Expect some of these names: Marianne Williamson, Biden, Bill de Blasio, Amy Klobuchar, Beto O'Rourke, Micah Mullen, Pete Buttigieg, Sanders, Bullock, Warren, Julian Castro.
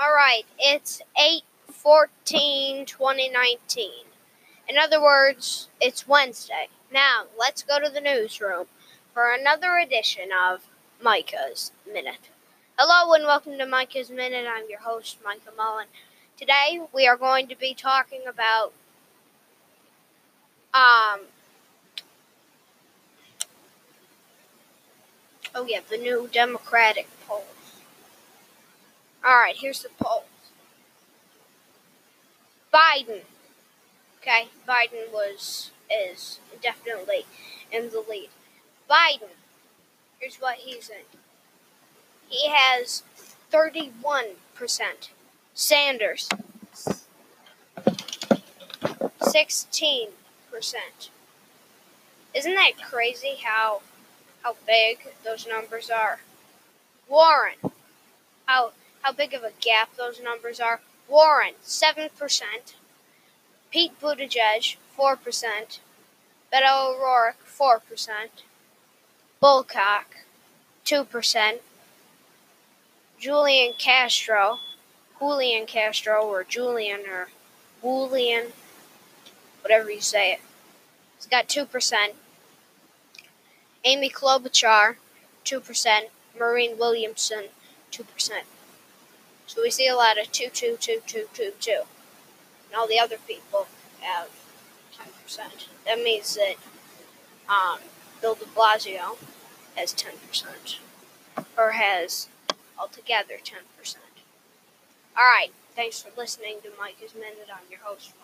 Alright, it's 8/14/2019. In other words, it's Wednesday. Now, let's go to the newsroom for another edition of Micah's Minute. Hello and welcome to Micah's Minute. I'm your host, Micah Mullen. Today, we are going to be talking about the new Democratic polls. Alright, here's the polls. Biden. Okay, Biden is definitely in the lead. Biden, here's what he's in. He has 31%. Sanders, 16%. Isn't that crazy how big those numbers are? Warren, how big of a gap those numbers are. Warren, 7%. Pete Buttigieg, 4%. Beto O'Rourke, 4%. Bullock, 2%. Julian Castro, whatever you say it, he's got 2%. Amy Klobuchar, 2%. Marianne Williamson, 2%. So we see a lot of 2. And all the other people have 10%. That means that Bill de Blasio has 10%. Or has altogether 10%. Alright, thanks for listening to Micah's Minute. I'm your host,